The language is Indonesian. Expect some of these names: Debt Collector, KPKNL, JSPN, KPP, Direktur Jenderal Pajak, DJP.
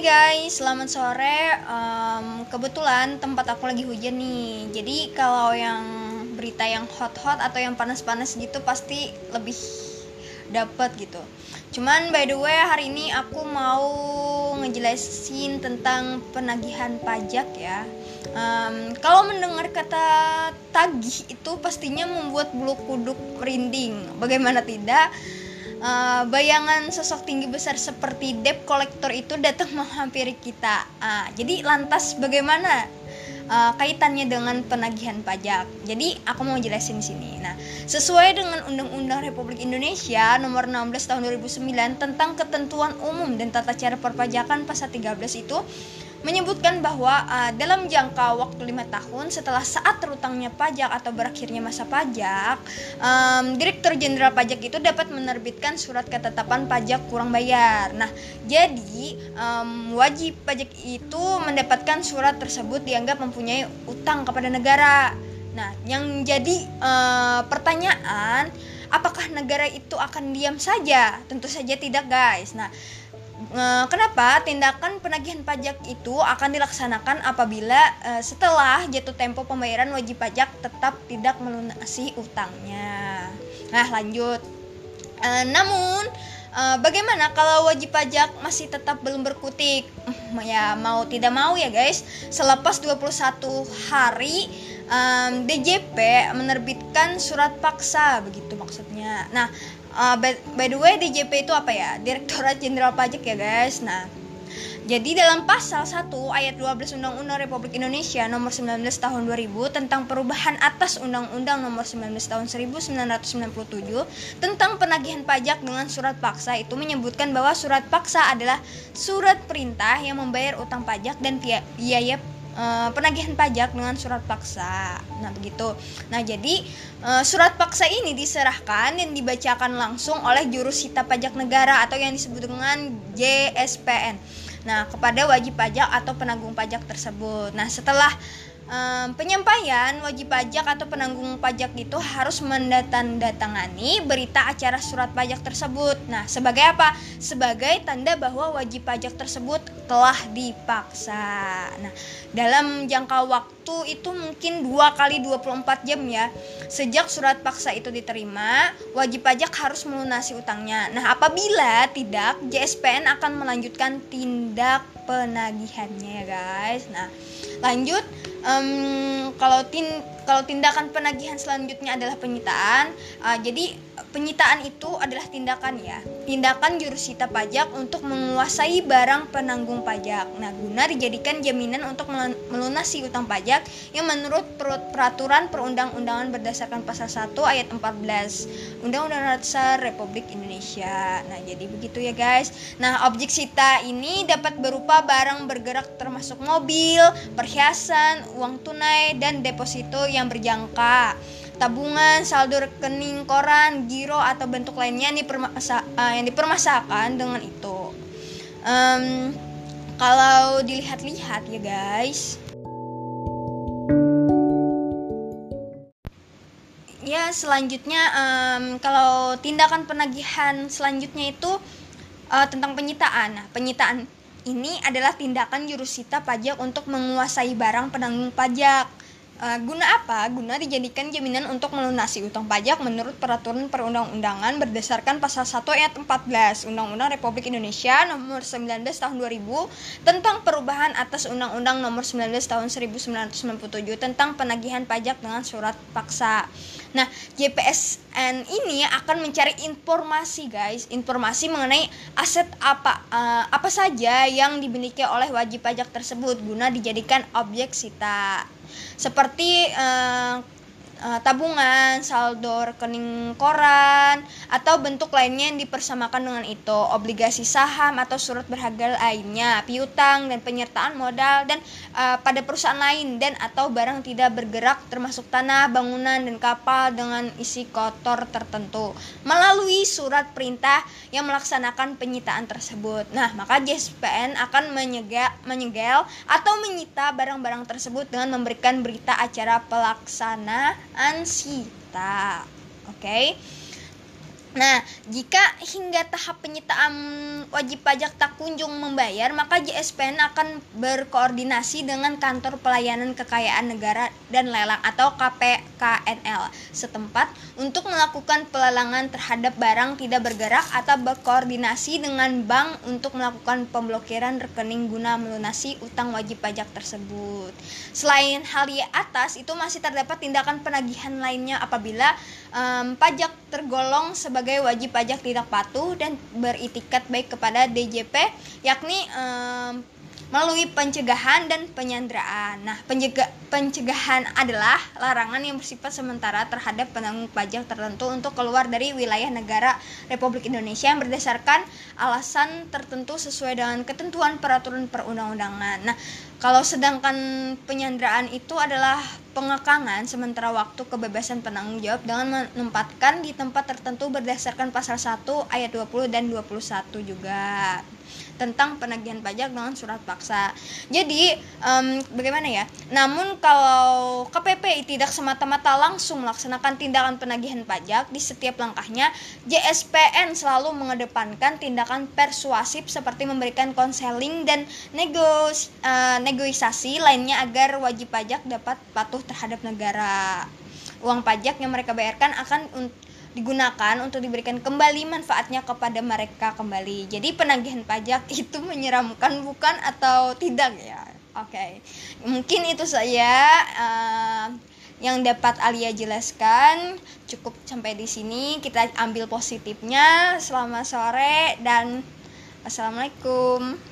Hai guys, selamat sore. Kebetulan tempat aku lagi hujan nih. Jadi kalau yang berita yang hot-hot atau yang panas-panas gitu pasti lebih dapat gitu. Cuman by the way hari ini aku mau ngejelasin tentang penagihan pajak ya. Kalau mendengar kata tagih itu pastinya membuat bulu kuduk merinding. Bagaimana tidak? Bayangan sosok tinggi besar seperti debt collector itu datang menghampiri kita. Jadi lantas bagaimana kaitannya dengan penagihan pajak? Jadi aku mau jelasin di sini. Nah, sesuai dengan Undang-Undang Republik Indonesia Nomor 16 Tahun 2009 tentang Ketentuan Umum dan Tata Cara Perpajakan Pasal 13 itu menyebutkan bahwa dalam jangka waktu 5 tahun setelah saat terutangnya pajak atau berakhirnya masa pajak, Direktur Jenderal Pajak itu dapat menerbitkan surat ketetapan pajak kurang bayar. Nah, jadi wajib pajak itu mendapatkan surat tersebut dianggap mempunyai utang kepada negara. Nah, yang jadi pertanyaan, apakah negara itu akan diam saja? Tentu saja tidak, guys. Nah, kenapa tindakan penagihan pajak itu akan dilaksanakan apabila setelah jatuh tempo pembayaran wajib pajak tetap tidak melunasi utangnya. Nah, lanjut. Namun bagaimana kalau wajib pajak masih tetap belum berkutik? Ya mau tidak mau ya guys, selepas 21 hari DJP menerbitkan surat paksa, begitu maksudnya. Nah, by the way, DJP itu apa ya? Direktorat Jenderal Pajak ya guys. Nah, jadi dalam pasal 1 ayat 12 Undang-Undang Republik Indonesia Nomor 19 Tahun 2000 tentang perubahan atas Undang-Undang Nomor 19 Tahun 1997 tentang penagihan pajak dengan surat paksa itu menyebutkan bahwa surat paksa adalah surat perintah yang membayar utang pajak dan biaya penagihan pajak dengan surat paksa. Nah, begitu. Nah, jadi surat paksa ini diserahkan dan dibacakan langsung oleh jurusita pajak negara atau yang disebut dengan JSPN. Nah, kepada wajib pajak atau penanggung pajak tersebut. Nah, setelah penyampaian, wajib pajak atau penanggung pajak itu harus mendatangani berita acara surat pajak tersebut. Nah, sebagai apa? Sebagai tanda bahwa wajib pajak tersebut telah dipaksa. Nah, dalam jangka waktu itu mungkin 2 kali 24 jam ya. Sejak surat paksa itu diterima, wajib pajak harus melunasi utangnya. Nah, apabila tidak, JSPN akan melanjutkan tindak penagihannya ya guys. Nah, lanjut. Kalau tindakan penagihan selanjutnya adalah penyitaan. Jadi penyitaan itu adalah tindakan jurusita pajak untuk menguasai barang penanggung pajak. Nah, guna dijadikan jaminan untuk melunasi utang pajak yang menurut peraturan perundang-undangan berdasarkan pasal 1 ayat 14 Undang-Undang Dasar Republik Indonesia. Nah, jadi begitu ya guys. Nah, objek sita ini dapat berupa barang bergerak termasuk mobil, perhiasan, uang tunai, dan deposito yang berjangka, tabungan, saldo rekening, koran, giro, atau bentuk lainnya yang dipermasalahkan dengan itu. Kalau dilihat-lihat ya guys, ya selanjutnya kalau tindakan penagihan selanjutnya itu tentang penyitaan. Nah, penyitaan ini adalah tindakan jurusita pajak untuk menguasai barang penanggung pajak. Guna apa? Guna dijadikan jaminan untuk melunasi utang pajak menurut peraturan perundang-undangan berdasarkan pasal 1 ayat 14 Undang-Undang Republik Indonesia Nomor 19 Tahun 2000 tentang perubahan atas Undang-Undang Nomor 19 Tahun 1997 tentang penagihan pajak dengan surat paksa. Nah, JPSN ini akan mencari informasi guys, informasi mengenai aset apa saja yang dimiliki oleh wajib pajak tersebut guna dijadikan objek sita, seperti tabungan, saldo rekening koran, atau bentuk lainnya yang dipersamakan dengan itu, obligasi saham atau surat berharga lainnya, piutang dan penyertaan modal dan pada perusahaan lain, dan atau barang tidak bergerak termasuk tanah, bangunan, dan kapal dengan isi kotor tertentu melalui surat perintah yang melaksanakan penyitaan tersebut. Nah, maka JSPN akan menyegel atau menyita barang-barang tersebut dengan memberikan berita acara pelaksanaan sita. Oke. Nah, jika hingga tahap penyitaan wajib pajak tak kunjung membayar, maka JSPN akan berkoordinasi dengan Kantor Pelayanan Kekayaan Negara dan Lelang atau KPKNL setempat untuk melakukan pelelangan terhadap barang tidak bergerak atau berkoordinasi dengan bank untuk melakukan pemblokiran rekening guna melunasi utang wajib pajak tersebut. Selain hal di atas, itu masih terdapat tindakan penagihan lainnya apabila pajak tergolong sebagai wajib pajak tidak patuh dan beritikat baik kepada DJP, yakni melalui pencegahan dan penyanderaan. Nah, pencegahan adalah larangan yang bersifat sementara terhadap penanggung pajak tertentu untuk keluar dari wilayah negara Republik Indonesia yang berdasarkan alasan tertentu sesuai dengan ketentuan peraturan perundang-undangan. Nah, kalau sedangkan penyanderaan itu adalah pengekangan sementara waktu kebebasan penanggung jawab dengan menempatkan di tempat tertentu berdasarkan pasal 1 ayat 20 dan 21 juga tentang penagihan pajak dengan surat paksa. Jadi bagaimana ya? Namun kalau KPP tidak semata-mata langsung melaksanakan tindakan penagihan pajak di setiap langkahnya, JSPN selalu mengedepankan tindakan persuasif seperti memberikan konseling dan negosiasi lainnya agar wajib pajak dapat patuh terhadap negara. Uang pajak yang mereka bayarkan akan digunakan untuk diberikan kembali manfaatnya kepada mereka kembali. Jadi penagihan pajak itu menyeramkan bukan atau tidak ya? Oke. Mungkin itu saya yang dapat Alia jelaskan. Cukup sampai di sini. Kita ambil positifnya. Selamat sore dan Assalamualaikum.